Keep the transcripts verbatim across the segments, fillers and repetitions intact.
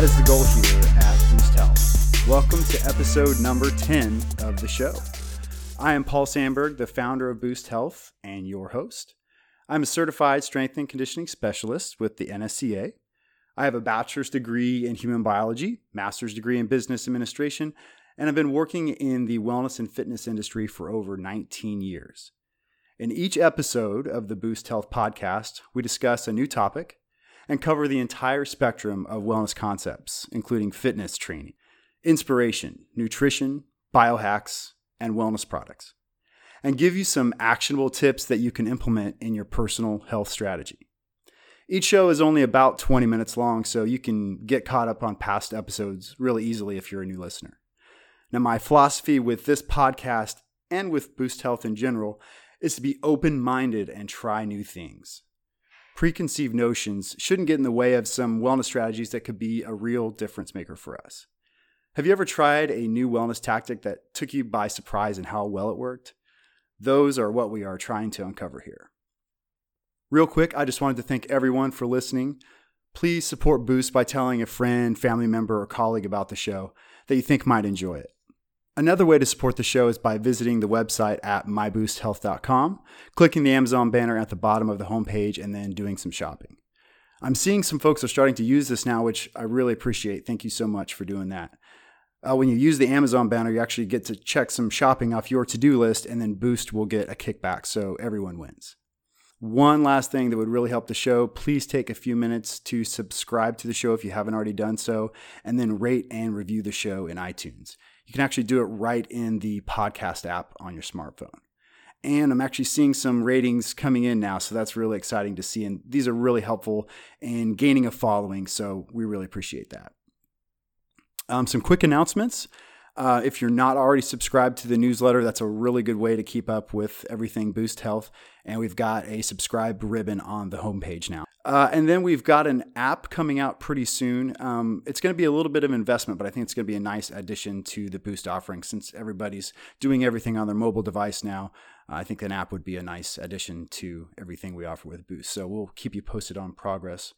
that is the goal here at Boost Health. Welcome to episode number ten of the show. I am Paul Sandberg, the founder of Boost Health and your host. I'm a certified strength and conditioning specialist with the N S C A. I have a bachelor's degree in human biology, master's degree in business administration, and I've been working in the wellness and fitness industry for over nineteen years. In each episode of the Boost Health podcast, we discuss a new topic and cover the entire spectrum of wellness concepts, including fitness training, inspiration, nutrition, biohacks, and wellness products, and give you some actionable tips that you can implement in your personal health strategy. Each show is only about twenty minutes long, so you can get caught up on past episodes really easily if you're a new listener. Now, my philosophy with this podcast and with Boost Health in general is to be open-minded and try new things. Preconceived notions shouldn't get in the way of some wellness strategies that could be a real difference maker for us. Have you ever tried a new wellness tactic that took you by surprise and how well it worked? Those are what we are trying to uncover here. Real quick, I just wanted to thank everyone for listening. Please support Boost by telling a friend, family member, or colleague about the show that you think might enjoy it. Another way to support the show is by visiting the website at my boost health dot com, clicking the Amazon banner at the bottom of the homepage, and then doing some shopping. I'm seeing some folks are starting to use this now, which I really appreciate. Thank you so much for doing that. Uh, when you use the Amazon banner, you actually get to check some shopping off your to-do list, and then Boost will get a kickback, so everyone wins. One last thing that would really help the show, please take a few minutes to subscribe to the show if you haven't already done so, and then rate and review the show in iTunes. You can actually do it right in the podcast app on your smartphone. And I'm actually seeing some ratings coming in now, so that's really exciting to see. And these are really helpful in gaining a following, so we really appreciate that. Um, some quick announcements. Uh, if you're not already subscribed to the newsletter, that's a really good way to keep up with everything Boost Health. And we've got a subscribe ribbon on the homepage now. Uh, and then we've got an app coming out pretty soon. Um, it's going to be a little bit of investment, but I think it's going to be a nice addition to the Boost offering. Since everybody's doing everything on their mobile device now, uh, I think an app would be a nice addition to everything we offer with Boost. So we'll keep you posted on progress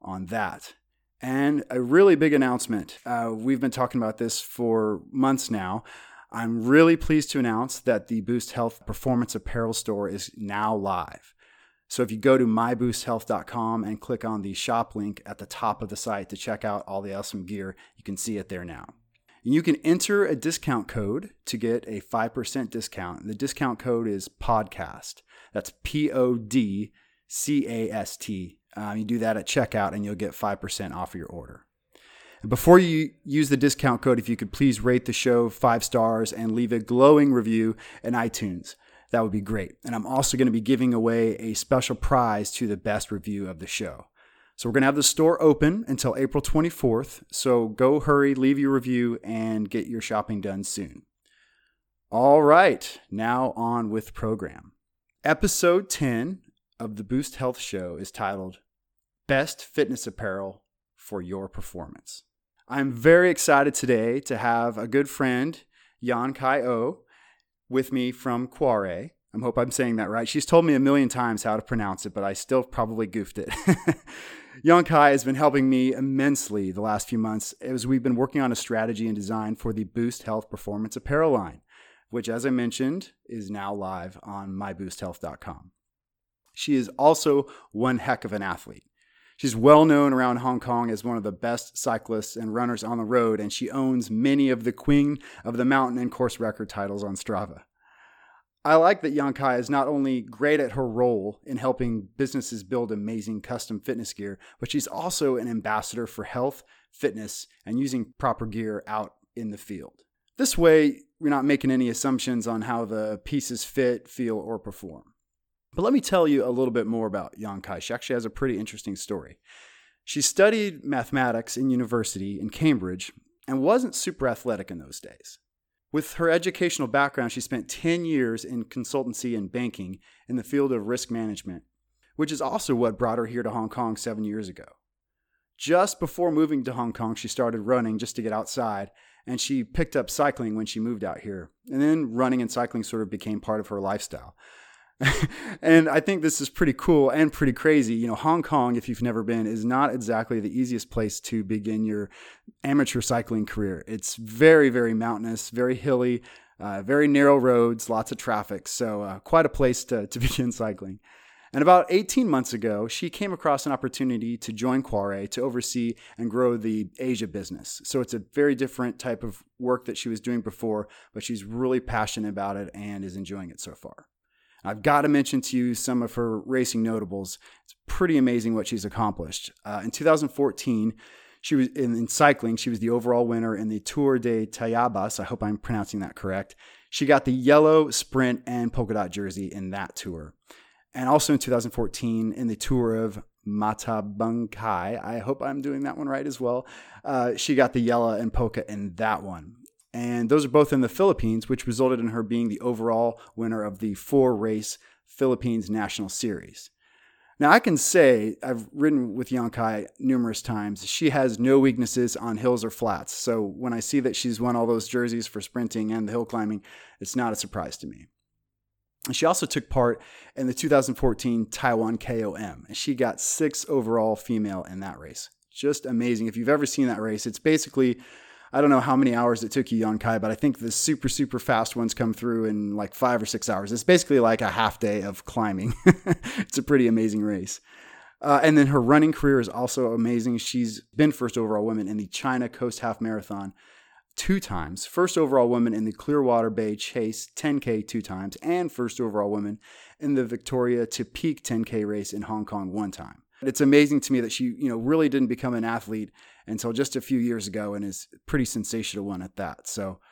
on that. And a really big announcement. Uh, we've been talking about this for months now. I'm really pleased to announce that the Boost Health Performance Apparel Store is now live. So if you go to my boost health dot com and click on the shop link at the top of the site to check out all the awesome gear, you can see it there now. And you can enter a discount code to get a five percent discount. The discount code is podcast. That's P O D C A S T. Um, you do that at checkout and you'll get five percent off of your order. And before you use the discount code, if you could please rate the show five stars and leave a glowing review in iTunes. That would be great. And I'm also going to be giving away a special prize to the best review of the show. So we're going to have the store open until April twenty-fourth. So go hurry, leave your review, and get your shopping done soon. All right, now on with program. Episode ten of the Boost Health Show is titled Best Fitness Apparel for Your Performance. I'm very excited today to have a good friend, Yan Kai Oh, with me from Quare. I hope I'm saying that right. She's told me a million times how to pronounce it, but I still probably goofed it. Yan Kai has been helping me immensely the last few months as we've been working on a strategy and design for the Boost Health Performance Apparel line, which, as I mentioned, is now live on my boost health dot com. She is also one heck of an athlete. She's well known around Hong Kong as one of the best cyclists and runners on the road, and she owns many of the Queen of the Mountain and course record titles on Strava. I like that Yan Kai is not only great at her role in helping businesses build amazing custom fitness gear, but she's also an ambassador for health, fitness, and using proper gear out in the field. This way, we're not making any assumptions on how the pieces fit, feel, or perform. But let me tell you a little bit more about Yan Kai. She actually has a pretty interesting story. She studied mathematics in university in Cambridge and wasn't super athletic in those days. With her educational background, she spent ten years in consultancy and banking in the field of risk management, which is also what brought her here to Hong Kong seven years ago. Just before moving to Hong Kong, she started running just to get outside, and she picked up cycling when she moved out here. And then running and cycling sort of became part of her lifestyle. And I think this is pretty cool and pretty crazy. You know, Hong Kong, if you've never been, is not exactly the easiest place to begin your amateur cycling career. It's very, very mountainous, very hilly, uh, very narrow roads, lots of traffic. So uh, quite a place to, to begin cycling. And about eighteen months ago, she came across an opportunity to join Quare to oversee and grow the Asia business. So it's a very different type of work that she was doing before, but she's really passionate about it and is enjoying it so far. I've got to mention to you some of her racing notables. It's pretty amazing what she's accomplished. Uh, in two thousand fourteen, she was in, in cycling, she was the overall winner in the Tour de Tayabas. I hope I'm pronouncing that correct. She got the yellow sprint and polka dot jersey in that tour. And also in two thousand fourteen, in the Tour of Matabungkai, I hope I'm doing that one right as well, uh, she got the yellow and polka in that one. And those are both in the Philippines, which resulted in her being the overall winner of the four-race Philippines National Series. Now, I can say, I've ridden with Yan Kai numerous times, she has no weaknesses on hills or flats. So when I see that she's won all those jerseys for sprinting and the hill climbing, it's not a surprise to me. She also took part in the two thousand fourteen Taiwan K O M, and she got sixth overall female in that race. Just amazing. If you've ever seen that race, it's basically... I don't know how many hours it took you, Yan Kai, but I think the super, super fast ones come through in like five or six hours. It's basically like a half day of climbing. It's a pretty amazing race. Uh, and then her running career is also amazing. She's been first overall woman in the China Coast Half Marathon two times, first overall woman in the Clearwater Bay Chase ten K two times, and first overall woman in the Victoria to Peak ten K race in Hong Kong one time. It's amazing to me that she, you know, really didn't become an athlete until just a few years ago, and is pretty sensational one at that. So,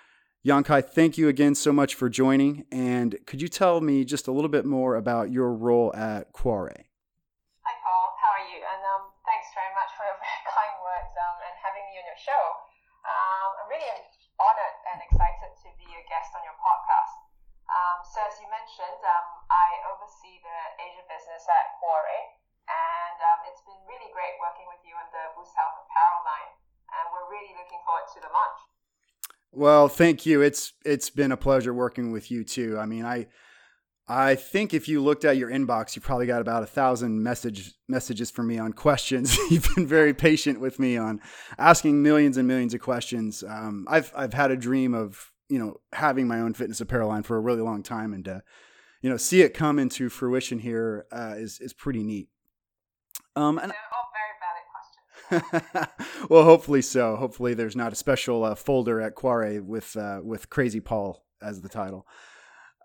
Yan Kai, thank you again so much for joining. And could you tell me just a little bit more about your role at Quare? Hi, Paul. How are you? And um, thanks very much for your very kind words um, and having me on your show. Um, I'm really honored and excited to be a guest on your podcast. Um, so, as you mentioned, um, I oversee the Asia business at Quare. And um, it's been really great working with you on the Boost Health apparel line. And we're really looking forward to the launch. Well, thank you. It's It's been a pleasure working with you too. I mean, I I think if you looked at your inbox, you probably got about a thousand message, messages from me on questions. You've been very patient with me on asking millions and millions of questions. Um, I've I've had a dream of, you know, having my own fitness apparel line for a really long time. And to, you know, see it come into fruition here uh, is is pretty neat. Um, and They're all very valid questions. Well, hopefully so. Hopefully there's not a special uh, folder at Quare with uh, with Crazy Paul as the title.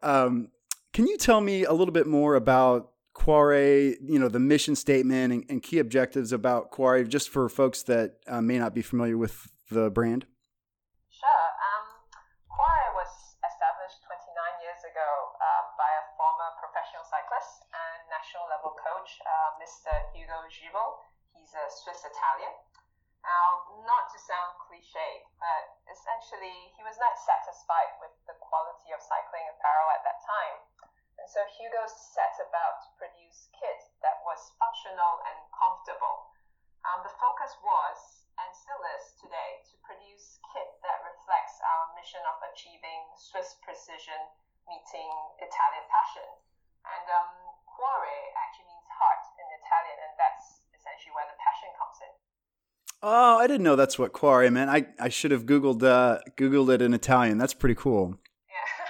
Um, can you tell me a little bit more about Quare, you know, the mission statement and, and key objectives about Quare, just for folks that uh, may not be familiar with the brand? Sure. Um, Quare was established twenty-nine years ago um, by a former professional cyclist and national level coach, uh, Mister Hugo Jimmel. He's a Swiss-Italian. Now, not to sound cliche, but essentially he was not satisfied with the quality of cycling apparel at that time. And so Hugo set about to produce kit that was functional and comfortable. Um, the focus was, and still is today, to produce kit that reflects our mission of achieving Swiss precision meeting Italian passion. And um, Quare actually means heart in Italian, and that's essentially where the passion comes in. Oh, I didn't know that's what Quare meant. I, I should have Googled uh, Googled it in Italian. That's pretty cool. Yeah.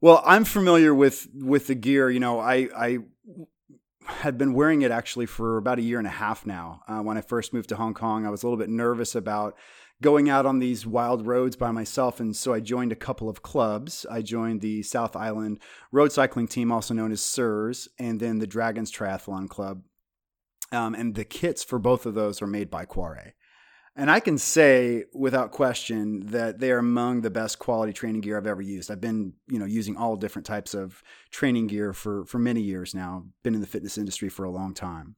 Well, I'm familiar with, with the gear. You know, I, I had been wearing it actually for about a year and a half now. Uh, when I first moved to Hong Kong, I was a little bit nervous about going out on these wild roads by myself. And so I joined a couple of clubs. I joined the South Island Road Cycling Team, also known as SIRS, and then the Dragons Triathlon Club. Um, and the kits for both of those are made by Quare. And I can say without question that they are among the best quality training gear I've ever used. I've been, you know, using all different types of training gear for, for many years now, been in the fitness industry for a long time.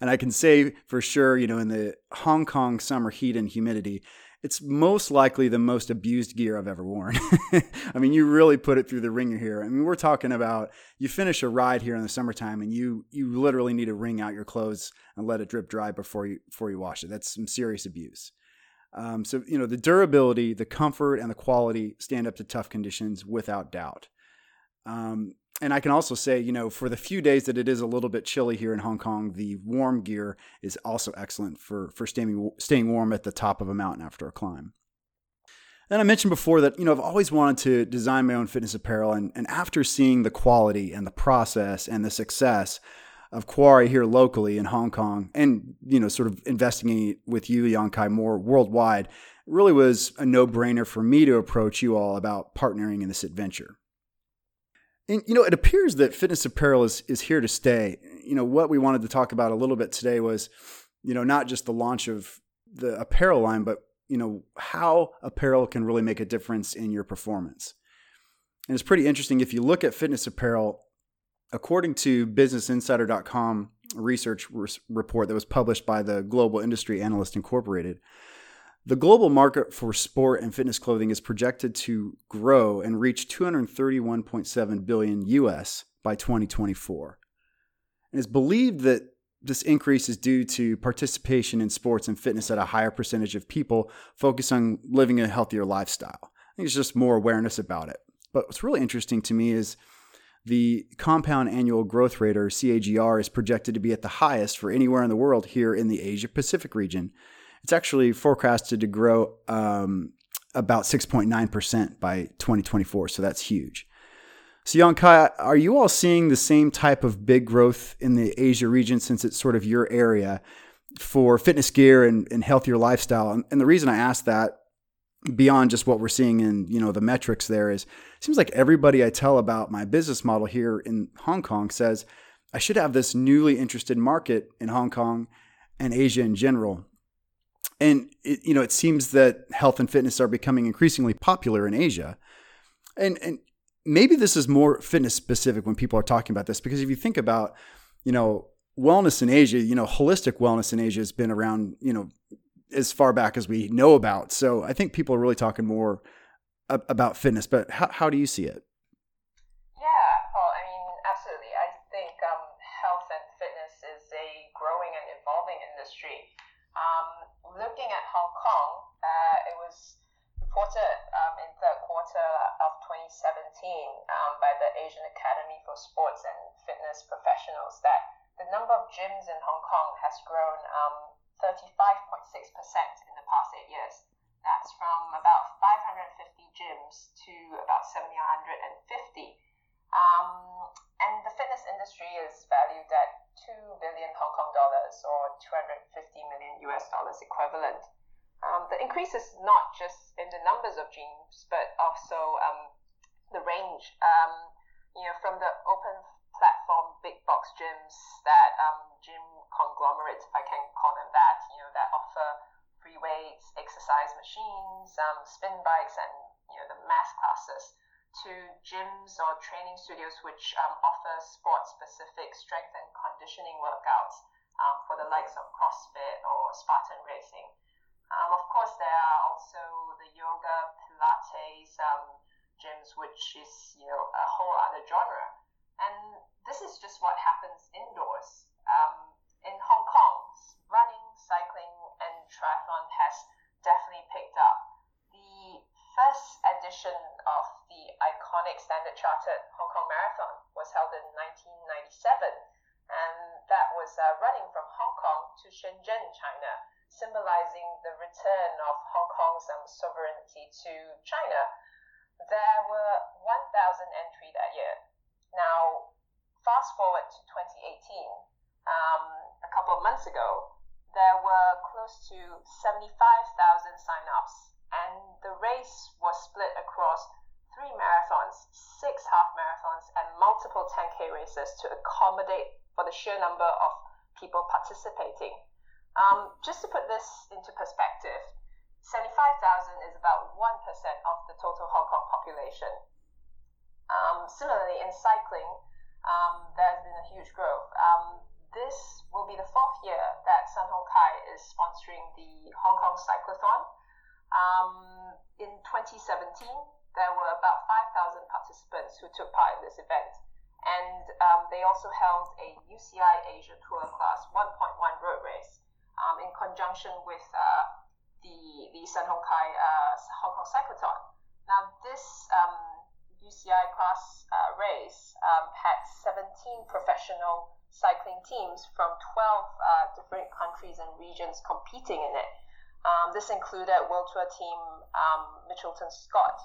And I can say for sure, you know, in the Hong Kong summer heat and humidity, it's most likely the most abused gear I've ever worn. I mean, you really put it through the ringer here. I mean, we're talking about you finish a ride here in the summertime and you you literally need to wring out your clothes and let it drip dry before you before you wash it. That's some serious abuse. Um, so, you know, the durability, the comfort, and the quality stand up to tough conditions without doubt. Um, And I can also say, you know, for the few days that it is a little bit chilly here in Hong Kong, the warm gear is also excellent for, for staying, staying warm at the top of a mountain after a climb. And I mentioned before that, you know, I've always wanted to design my own fitness apparel. And, and after seeing the quality and the process and the success of Quare here locally in Hong Kong and, you know, sort of investing with you, Yan Kai, more worldwide, really was a no-brainer for me to approach you all about partnering in this adventure. And, you know, it appears that fitness apparel is, is here to stay. You know, what we wanted to talk about a little bit today was, you know, not just the launch of the apparel line, but, you know, how apparel can really make a difference in your performance. And it's pretty interesting. If you look at fitness apparel, according to business insider dot com research report that was published by the Global Industry Analyst Incorporated, the global market for sport and fitness clothing is projected to grow and reach two hundred thirty-one point seven billion U S by twenty twenty-four. And it's believed that this increase is due to participation in sports and fitness at a higher percentage of people focused on living a healthier lifestyle. I think it's just more awareness about it. But what's really interesting to me is the compound annual growth rate, or C A G R, is projected to be at the highest for anywhere in the world here in the Asia Pacific region. It's actually forecasted to grow um, about six point nine percent by twenty twenty-four, so that's huge. So Yan Kai, are you all seeing the same type of big growth in the Asia region, since it's sort of your area, for fitness gear and, and healthier lifestyle? And, and the reason I ask that, beyond just what we're seeing in, you know, the metrics there, is it seems like everybody I tell about my business model here in Hong Kong says I should have this newly interested market in Hong Kong and Asia in general. And, it, you know, it seems that health and fitness are becoming increasingly popular in Asia. And and maybe this is more fitness specific when people are talking about this, because if you think about, you know, wellness in Asia, you know, holistic wellness in Asia has been around, you know, as far back as we know about. So I think people are really talking more ab- about fitness, but how, how do you see it? Looking at Hong Kong, uh, it was reported um, in third quarter of twenty seventeen um, by the Asian Academy for Sports and Fitness Professionals that the number of gyms in Hong Kong has grown um, thirty-five point six percent in the past eight years. That's from about five hundred fifty gyms to about seven hundred fifty. Um, and the fitness industry is valued at two billion Hong Kong dollars, or two hundred fifty million U S dollars equivalent. Um, the increase is not just in the numbers of gyms, but also um, the range. Um, you know, from the open platform big box gyms that um, gym conglomerates, if I can call them that, you know, that offer free weights, exercise machines, um, spin bikes, and you know the mass classes, to gyms or training studios which um, offer sport-specific strength and conditioning workouts um, for the likes of CrossFit or Spartan racing. Um, of course, there are also the yoga, Pilates um, gyms, which is, you know, a whole other genre. And this is just what happens indoors. Um, in Hong Kong, running, cycling, and triathlon has definitely picked up. The first edition of the iconic Standard Chartered Hong Kong Marathon was held in nineteen ninety-seven, and that was uh, running from Hong Kong to Shenzhen, China, symbolizing the return of Hong Kong's um, sovereignty to China. There were one thousand entries that year. Now, fast forward to twenty eighteen, um, a couple of months ago, there were close to seventy-five thousand sign-ups, and the race was split across three marathons, six half marathons, and multiple ten K races to accommodate for the sheer number of people participating. Um, just to put this into perspective, seventy-five thousand is about one percent of the total Hong Kong population. Um, similarly, in cycling, um, there's been a huge growth. Um, this will be the fourth year that Sun Hung Kai is sponsoring the Hong Kong Cyclothon. Um, in twenty seventeen, there were about five thousand participants who took part in this event. And um, they also held a U C I Asia Tour Class one point one road race um, in conjunction with uh, the, the Sun Hung Kai uh, Hong Kong Cyclothon. Now, this um, U C I class uh, race um, had seventeen professional cycling teams from twelve uh, different countries and regions competing in it. Um, this included World Tour team um, Mitchelton-Scott.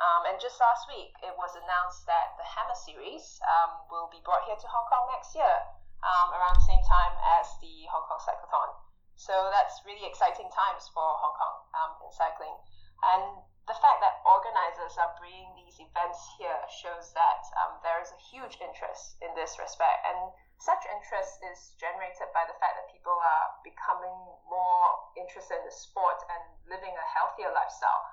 Um, and just last week, it was announced that the Hammer Series um, will be brought here to Hong Kong next year, um, around the same time as the Hong Kong Cyclothon. So that's really exciting times for Hong Kong um, in cycling. And the fact that organizers are bringing these events here shows that um, there is a huge interest in this respect. And such interest is generated by the fact that people are becoming more interested in the sport and living a healthier lifestyle.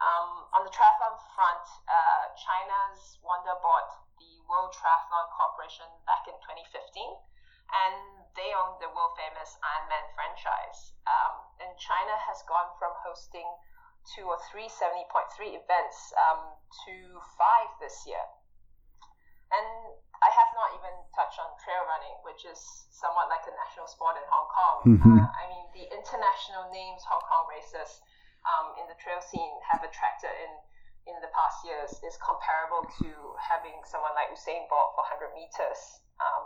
Um, on the triathlon front, uh, China's Wanda bought the World Triathlon Corporation back in twenty fifteen, and they own the world-famous Ironman franchise. Um, and China has gone from hosting two or three seventy point three events um, to five this year. And I have not even touched on trail running, which is somewhat like a national sport in Hong Kong. Mm-hmm. Uh, I mean, the international names Hong Kong races um, in the trail scene have attracted in, in the past years is comparable to having someone like Usain Bolt for one hundred meters. Um,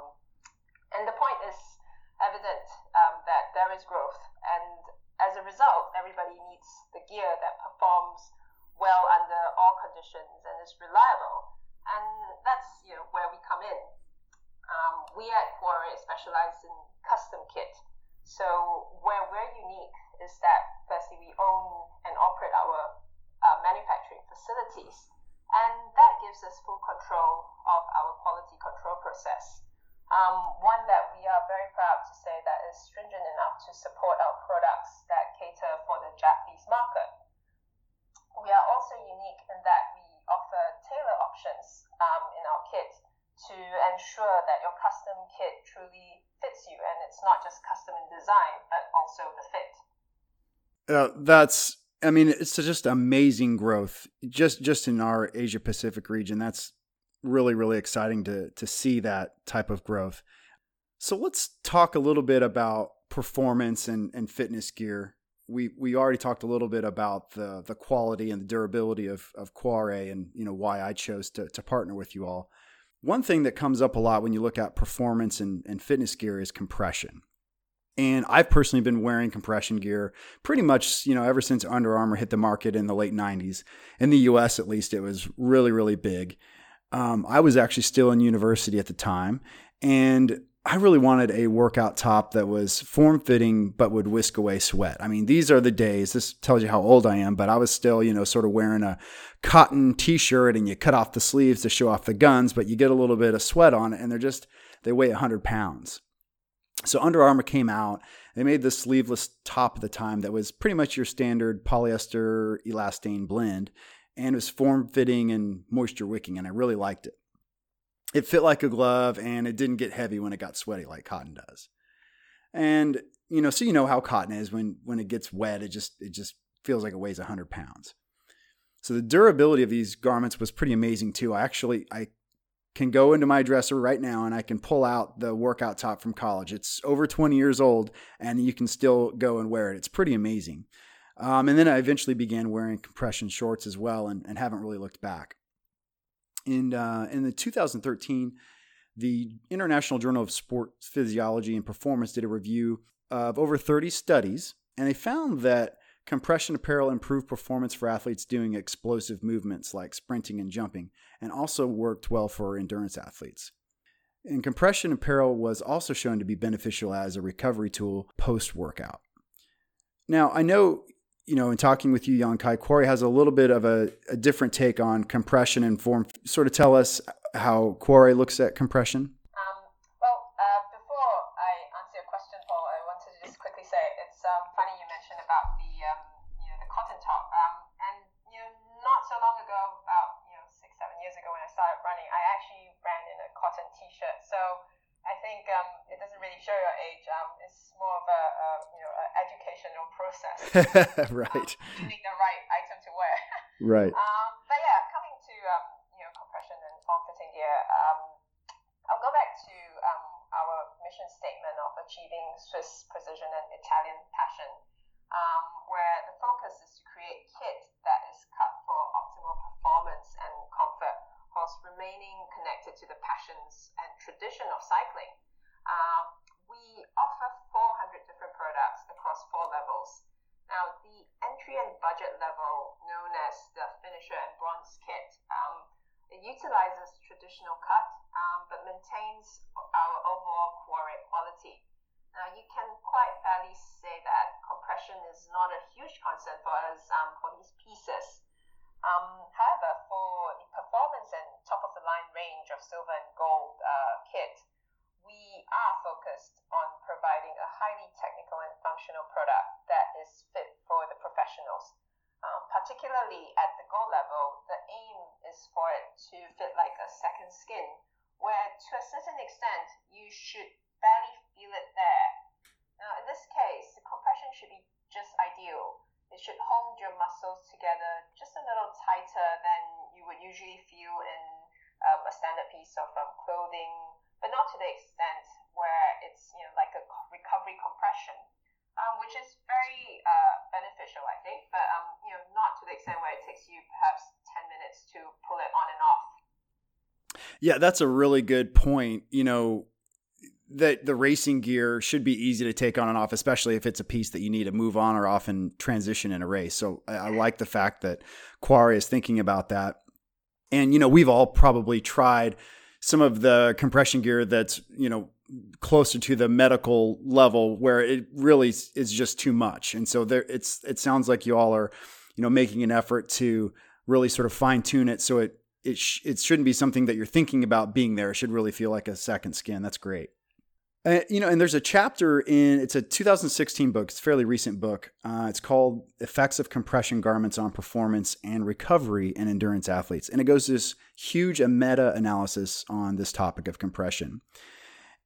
and the point is evident um, that there is growth, and as a result, everybody needs the gear that performs well under all conditions and is reliable. And that's, you know, where we come in. Um, we at Quare specialize in custom kit. So where we're unique is that firstly we own and operate our uh, manufacturing facilities, and that gives us full control of our quality control process. Um, one that we are very proud to say that is stringent enough to support our products that cater for the Japanese market. We are also unique in that we offer tailor options um, in our kit to ensure that your custom kit truly fits you, and it's not just custom in design, but also the fit. Uh, that's, I mean, it's just amazing growth just just in our Asia Pacific region. That's really, really exciting to to see that type of growth. So let's talk a little bit about performance and, and fitness gear. We we already talked a little bit about the the quality and the durability of of Quare, and you know why I chose to to partner with you all. One thing that comes up a lot when you look at performance and, and fitness gear is compression. And I've personally been wearing compression gear pretty much, you know, ever since Under Armour hit the market in the late nineties. In the U S at least, it was really, really big. Um, I was actually still in university at the time, and I really wanted a workout top that was form-fitting but would whisk away sweat. I mean, these are the days. This tells you how old I am, but I was still, you know, sort of wearing a cotton t-shirt, and you cut off the sleeves to show off the guns, but you get a little bit of sweat on it, and they're just, they weigh one hundred pounds. So Under Armour came out. They made this sleeveless top at the time that was pretty much your standard polyester elastane blend. And it was form-fitting and moisture-wicking, and I really liked it. It fit like a glove, and it didn't get heavy when it got sweaty like cotton does. And, you know, so you know how cotton is. When when it gets wet, it just it just feels like it weighs one hundred pounds. So the durability of these garments was pretty amazing, too. I actually, I can go into my dresser right now, and I can pull out the workout top from college. It's over twenty years old, and you can still go and wear it. It's pretty amazing. Um, and then I eventually began wearing compression shorts as well, and, and haven't really looked back. In uh, in the two thousand thirteen, the International Journal of Sports Physiology and Performance did a review of over thirty studies, and they found that compression apparel improved performance for athletes doing explosive movements like sprinting and jumping, and also worked well for endurance athletes. And compression apparel was also shown to be beneficial as a recovery tool post-workout. Now, I know... You know, in talking with you, Yan Kai, Quare has a little bit of a, a different take on compression and form. Sort of tell us how Quare looks at compression. Um, well, uh, before I answer your question, Paul, I wanted to just quickly say it's um, funny you mentioned about the um, you know the cotton top. Um, and you know, not so long ago, about you know six, seven years ago, when I started running, I actually ran in a cotton T-shirt. So I think um, it doesn't really show your age. Um, it's more of a, a you know an educational process. Right. Um, Choosing the right item to wear. Right. Um, but yeah, coming to um, you know compression and form-fitting gear, um, I'll go back to um, our mission statement of achieving Swiss precision and Italian passion, um, where the focus is to create kit that is cut for optimal performance and comfort. remaining connected to the passions and tradition of cycling. Uh, we offer four hundred different products across four levels. Now, the entry and budget level, known as the finisher and bronze kit, um, it utilizes traditional cut, um, but maintains our overall Quare quality. Now, you can quite fairly say that compression is not a huge concern for us um, for these pieces. Um, however, for the performance and top-of-the-line range of silver and gold uh, kit, we are focused on providing a highly technical and functional product that is fit for the professionals. Um, particularly at the goal level, the aim is for it to fit like a second skin, where to a certain extent, you should barely feel it there. Now, in this case, the compression should be just ideal. It should hold your muscles together just a little tighter than you would usually feel in um, a standard piece of um, clothing, but not to the extent where it's, you know, like a recovery compression. Um, which is very uh, beneficial, I think, but um, you know, not to the extent where it takes you perhaps ten minutes to pull it on and off. Yeah, that's a really good point. You know, that the racing gear should be easy to take on and off, especially if it's a piece that you need to move on or off and transition in a race. So I, I like the fact that Quare is thinking about that. And, you know, we've all probably tried some of the compression gear that's, you know, closer to the medical level where it really is just too much. And so there it's, it sounds like you all are, you know, making an effort to really sort of fine tune it. So it, it, sh- it shouldn't be something that you're thinking about being there. It should really feel like a second skin. That's great. Uh, you know, and there's a chapter in, it's a two thousand sixteen book. It's a fairly recent book. Uh, it's called Effects of Compression Garments on Performance and Recovery in Endurance Athletes. And it goes this huge meta-analysis on this topic of compression.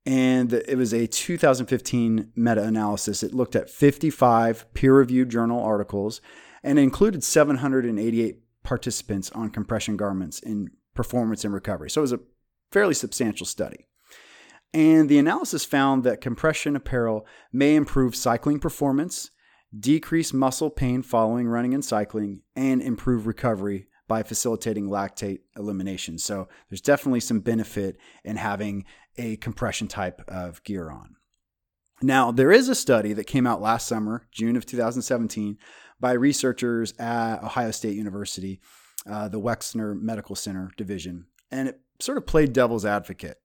And it was a two thousand fifteen meta-analysis. It looked at fifty-five peer-reviewed journal articles and included seven hundred eighty-eight participants on compression garments in performance and recovery. So it was a fairly substantial study. And the analysis found that compression apparel may improve cycling performance, decrease muscle pain following running and cycling, and improve recovery by facilitating lactate elimination. So there's definitely some benefit in having a compression type of gear on. Now, there is a study that came out last summer, June of two thousand seventeen, by researchers at Ohio State University, uh, the Wexner Medical Center division, and it sort of played devil's advocate.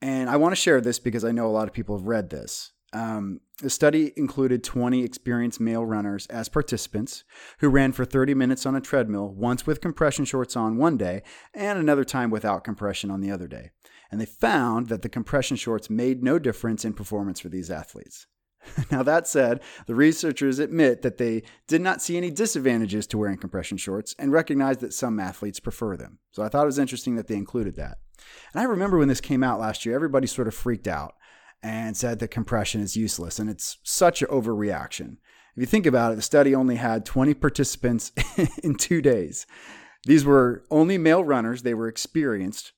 And I want to share this because I know a lot of people have read this. Um, the study included twenty experienced male runners as participants who ran for thirty minutes on a treadmill, once with compression shorts on one day and another time without compression on the other day. And they found that the compression shorts made no difference in performance for these athletes. Now, that said, the researchers admit that they did not see any disadvantages to wearing compression shorts and recognized that some athletes prefer them. So I thought it was interesting that they included that. And I remember when this came out last year, everybody sort of freaked out and said that compression is useless. And it's such an overreaction. If you think about it, the study only had twenty participants in two days. These were only male runners. They were experienced.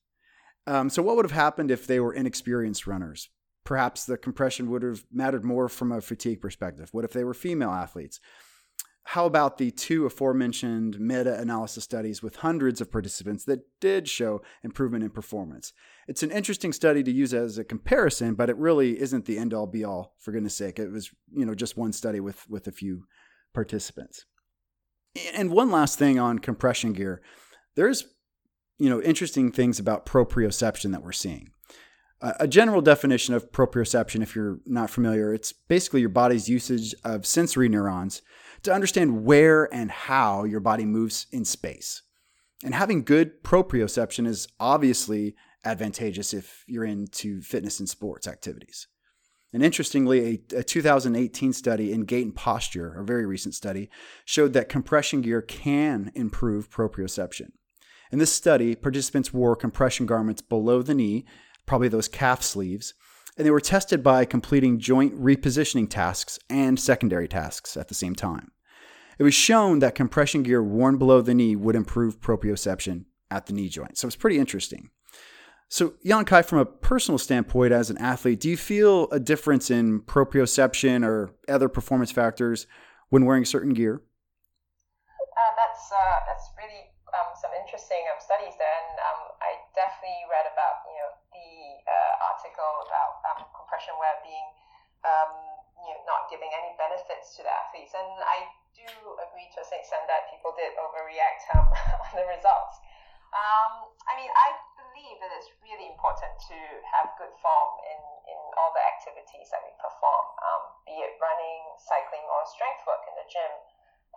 Um, so what would have happened if they were inexperienced runners? Perhaps the compression would have mattered more from a fatigue perspective. What if they were female athletes? How about the two aforementioned meta-analysis studies with hundreds of participants that did show improvement in performance? It's an interesting study to use as a comparison, but it really isn't the end-all be-all, for goodness sake. It was, you know, just one study with, with a few participants. And one last thing on compression gear. There's, you know, interesting things about proprioception that we're seeing. A general definition of proprioception, if you're not familiar, it's basically your body's usage of sensory neurons to understand where and how your body moves in space. And having good proprioception is obviously advantageous if you're into fitness and sports activities. And interestingly, a, a two thousand eighteen study in Gait and Posture, a very recent study, showed that compression gear can improve proprioception. In this study, participants wore compression garments below the knee, probably those calf sleeves, and they were tested by completing joint repositioning tasks and secondary tasks at the same time. It was shown that compression gear worn below the knee would improve proprioception at the knee joint. So it's pretty interesting. So Yan Kai, from a personal standpoint as an athlete, do you feel a difference in proprioception or other performance factors when wearing certain gear? Uh, that's, uh, that's really um, some interesting um, studies there, and um, I definitely read about, you know, the uh, article about um, compression wear being um, you know, not giving any benefits to the athletes, and I do agree to a certain extent that people did overreact um, on the results. Um, I mean, I believe that it's really important to have good form in, in all the activities that we perform, um, be it running, cycling, or strength work in the gym.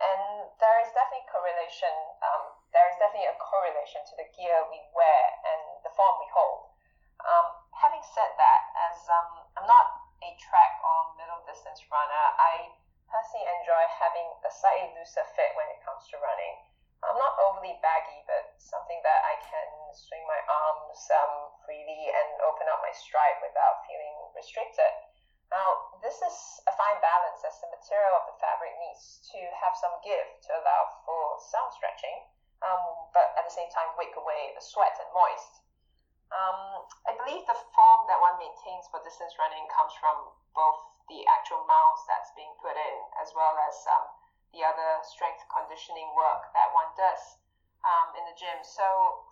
And there is definitely correlation. Um, there is definitely a correlation to the gear we wear and the form we hold. Um, having said that, as um, I'm not a track or middle distance runner, I personally enjoy having a slightly looser fit when it comes to running. I'm not overly baggy, but something that I can swing my arms um, freely and open up my stride without feeling restricted. Now, this is a fine balance, as the material of the fabric needs to have some give to allow for some stretching, um, but at the same time wick away the sweat and moist. Um, I believe the form that one maintains for distance running comes from both the actual miles that's being put in, as well as um, the other strength conditioning work that one does um, in the gym. So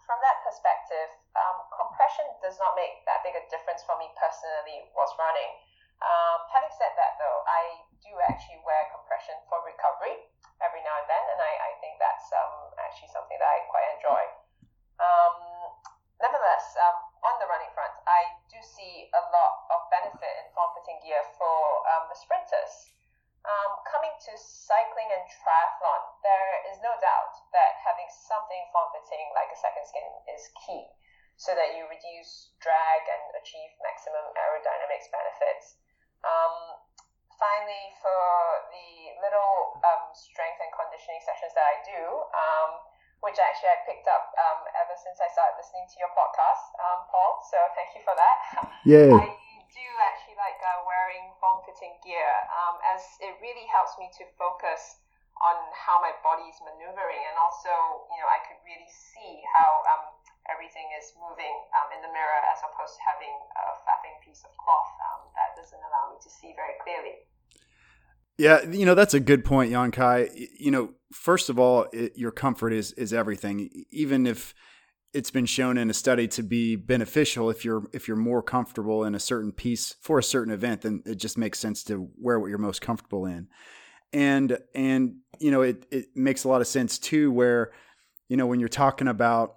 from that perspective, um, compression does not make that big a difference for me personally whilst running. Um, having said that, though, I do actually wear compression for recovery every now and then, and I, I think that's um, actually something that I quite enjoy. Um, nevertheless, um, on the running front, I do see a lot of benefit in form-fitting gear for um, the sprinters. Um, coming to cycling and triathlon, there is no doubt that having something form-fitting like a second skin is key, so that you reduce drag and achieve maximum aerodynamics benefits. Um, finally, for the little um, strength and conditioning sessions that I do, um, which actually I picked up um, ever since I started listening to your podcast, um, Paul, so thank you for that. Yeah. I do actually like uh, wearing form-fitting gear, um, as it really helps me to focus on how my body's maneuvering, and also, you know, I could really see how um, everything is moving um, in the mirror, as opposed to having a flapping piece of cloth um, that doesn't allow me to see very clearly. Yeah, you know, that's a good point, Yan Kai. You know, first of all, it, your comfort is is everything. Even if it's been shown in a study to be beneficial, if you're if you're more comfortable in a certain piece for a certain event, then it just makes sense to wear what you're most comfortable in. And and you know, it it makes a lot of sense too, where, you know, when you're talking about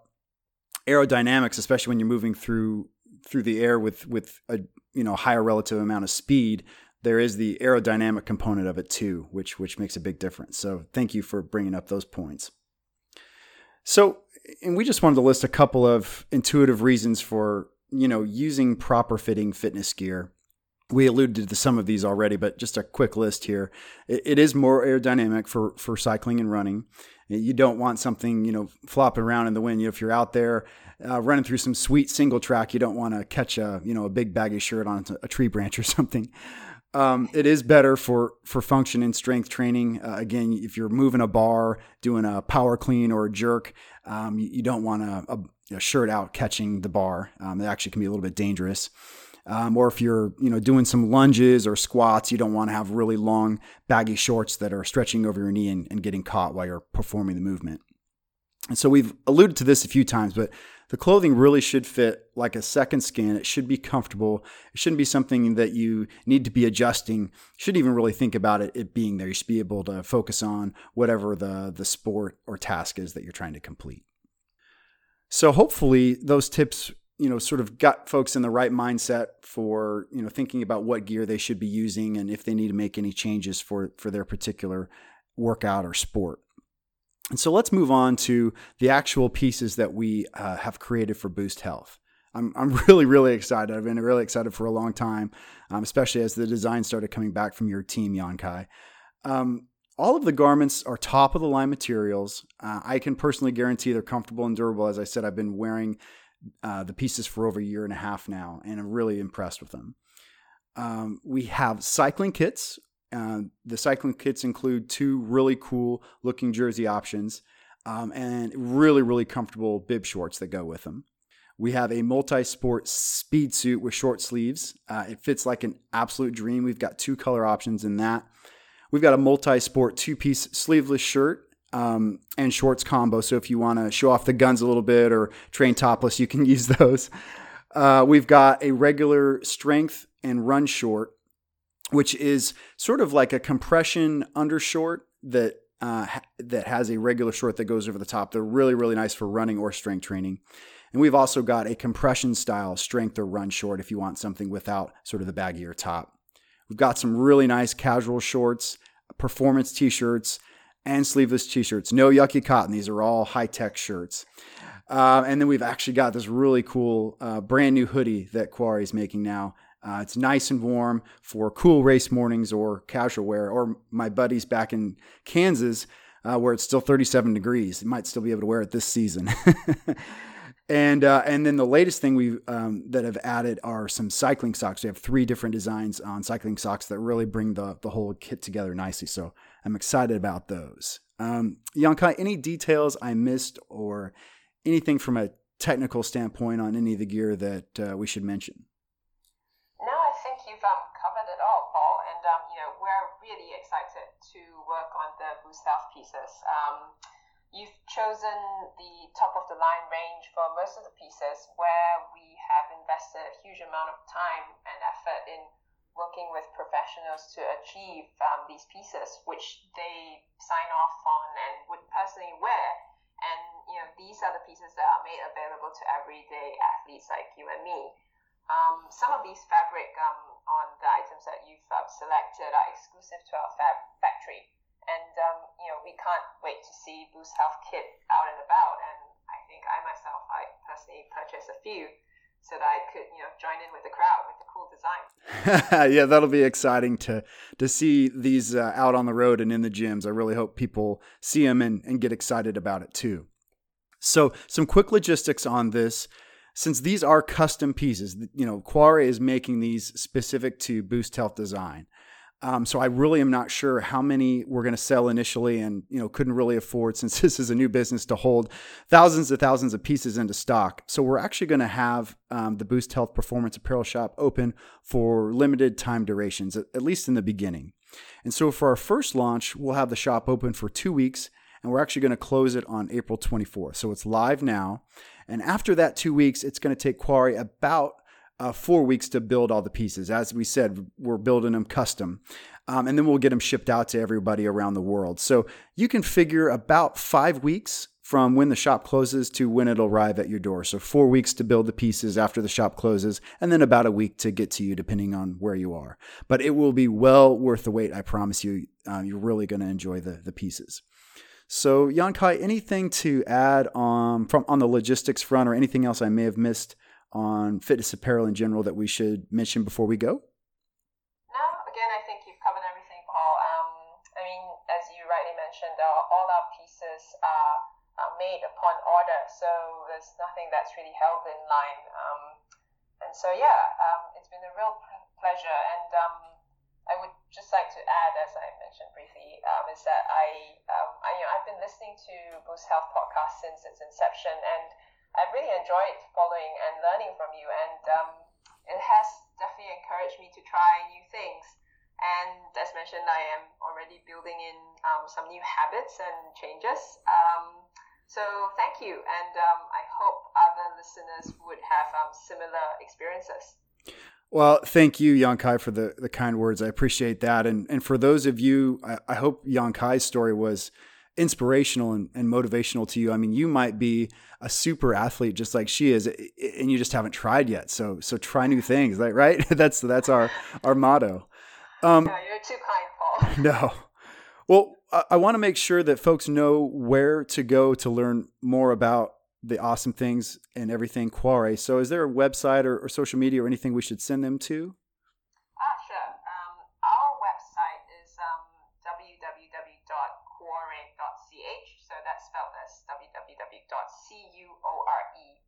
aerodynamics, especially when you're moving through through the air with with a, you know, higher relative amount of speed, there is the aerodynamic component of it too, which which makes a big difference. So thank you for bringing up those points. So, and we just wanted to list a couple of intuitive reasons for, you know, using proper fitting fitness gear. We alluded to some of these already, but just a quick list here. It, it is more aerodynamic for, for cycling and running. You don't want something, you know, flopping around in the wind. You know, if you're out there uh, running through some sweet single track, you don't want to catch a, you know, a big baggy shirt on a tree branch or something. Um, it is better for, for function and strength training. Uh, again, if you're moving a bar, doing a power clean or a jerk, um, you, you don't want a, a, a shirt out catching the bar. Um, it actually can be a little bit dangerous. Um, or if you're, you know, doing some lunges or squats, you don't want to have really long baggy shorts that are stretching over your knee and, and getting caught while you're performing the movement. And so we've alluded to this a few times, but the clothing really should fit like a second skin. It should be comfortable. It shouldn't be something that you need to be adjusting. You shouldn't even really think about it, it being there. You should be able to focus on whatever the, the sport or task is that you're trying to complete. So hopefully those tips, you know, sort of got folks in the right mindset for, you know, thinking about what gear they should be using and if they need to make any changes for, for their particular workout or sport. And so let's move on to the actual pieces that we uh, have created for Boost Health. I'm I'm really, really excited. I've been really excited for a long time, um, especially as the design started coming back from your team, Yan Kai. Um, All of the garments are top-of-the-line materials. Uh, I can personally guarantee they're comfortable and durable. As I said, I've been wearing Uh, the pieces for over a year and a half now, and I'm really impressed with them. Um, we have cycling kits. Uh, the cycling kits include two really cool looking jersey options, um, and really, really comfortable bib shorts that go with them. We have a multi-sport speed suit with short sleeves. Uh, it fits like an absolute dream. We've got two color options in that. We've got a multi-sport two-piece sleeveless shirt um, and shorts combo. So if you want to show off the guns a little bit or train topless, you can use those. Uh, we've got a regular strength and run short, which is sort of like a compression undershort that uh, ha- that has a regular short that goes over the top. They're really, really nice for running or strength training. And we've also got a compression style strength or run short if you want something without sort of the baggier top. We've got some really nice casual shorts, performance t-shirts, and sleeveless t-shirts. No yucky cotton. These are all high-tech shirts. Uh, and then we've actually got this really cool uh, brand new hoodie that Quare is making now. Uh, it's nice and warm for cool race mornings or casual wear, or my buddies back in Kansas uh, where it's still thirty-seven degrees. You might still be able to wear it this season. And uh, and then the latest thing we um, that have added are some cycling socks. We have three different designs on cycling socks that really bring the the whole kit together nicely. So I'm excited about those. Um, Yan Kai, any details I missed or anything from a technical standpoint on any of the gear that uh, we should mention? No, I think you've um, covered it all, Paul. And um, you know, we're really excited to work on the Boost Health pieces. Um, You've chosen the top-of-the-line range for most of the pieces where we have invested a huge amount of time and effort in working with professionals to achieve um, these pieces, which they sign off on and would personally wear. And you know, these are the pieces that are made available to everyday athletes like you and me. Um, some of these fabric um, on the items that you've uh, selected are exclusive to our fab- factory. And, um, you know, we can't wait to see Boost Health Kit out and about. And I think I myself, I personally purchased a few so that I could, you know, join in with the crowd with the cool design. Yeah, that'll be exciting to to see these uh, out on the road and in the gyms. I really hope people see them and, and get excited about it too. So some quick logistics on this. Since these are custom pieces, you know, Quare is making these specific to Boost Health Design. Um, so I really am not sure how many we're going to sell initially, and you know couldn't really afford, since this is a new business, to hold thousands and thousands of pieces into stock. So we're actually going to have um, the Boost Health Performance Apparel Shop open for limited time durations, at, at least in the beginning. And so for our first launch, we'll have the shop open for two weeks, and we're actually going to close it on April twenty-fourth. So it's live now. And after that two weeks, it's going to take Quare about Uh, four weeks to build all the pieces. As we said, we're building them custom. Um, and then we'll get them shipped out to everybody around the world. So you can figure about five weeks from when the shop closes to when it'll arrive at your door. So four weeks to build the pieces after the shop closes, and then about a week to get to you, depending on where you are. But it will be well worth the wait, I promise you. Uh, you're really going to enjoy the, the pieces. So Yan Kai, anything to add on, from, on the logistics front, or anything else I may have missed on fitness apparel in general that we should mention before we go? No, again, I think you've covered everything, Paul. Um, I mean, as you rightly mentioned, our, all our pieces are, are made upon order, so there's nothing that's really held in line. Um, and so, yeah, um, it's been a real pleasure. And um, I would just like to add, as I mentioned briefly, um, is that I, um, I, you know, I've been listening to Boost Health podcast since its inception, and I've really enjoyed following and learning from you, and um, it has definitely encouraged me to try new things. And as mentioned, I am already building in um, some new habits and changes. Um, so thank you, and um, I hope other listeners would have um, similar experiences. Well, thank you, Yan Kai, for the, the kind words. I appreciate that. And, and for those of you, I, I hope Yan Kai's story was inspirational and, and motivational to you. I mean, you might be a super athlete just like she is, and you just haven't tried yet. So, so try new things, like, right? That's, that's our, our motto. Um, no, you're too kind, Paul. No. Well, I, I want to make sure that folks know where to go to learn more about the awesome things and everything Quare. So is there a website or, or social media or anything we should send them to? cuore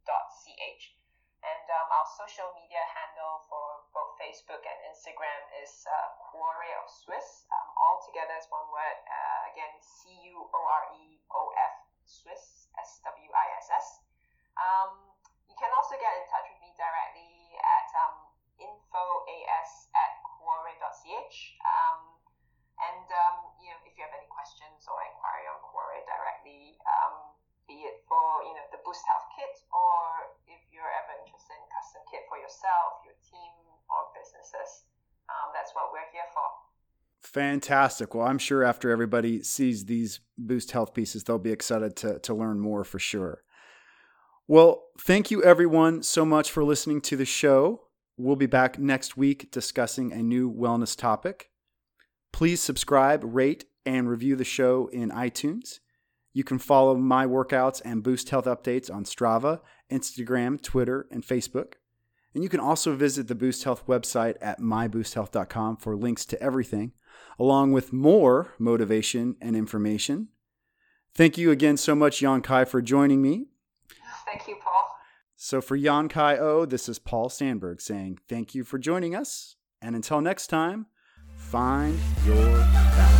dot c h. And um, our social media handle for both Facebook and Instagram is uh, Quare of Swiss, um, all together as one word. Uh, again, C U O R E O F Swiss, S W I S S. Um, you can also get in touch with me directly at um, infoas at cuore dot c h. Um, and um, you know, if you have any questions or inquiry on Quare directly, business. Um, that's what we're here for. Fantastic. Well, I'm sure after everybody sees these Boost Health pieces, they'll be excited to, to learn more for sure. Well, thank you everyone so much for listening to the show. We'll be back next week discussing a new wellness topic. Please subscribe, rate, and review the show in iTunes. You can follow my workouts and Boost Health updates on Strava, Instagram, Twitter, and Facebook. And you can also visit the Boost Health website at my boost health dot com for links to everything, along with more motivation and information. Thank you again so much, Yan Kai, for joining me. Thank you, Paul. So for Yan Kai Oh, this is Paul Sandberg saying thank you for joining us. And until next time, find your balance.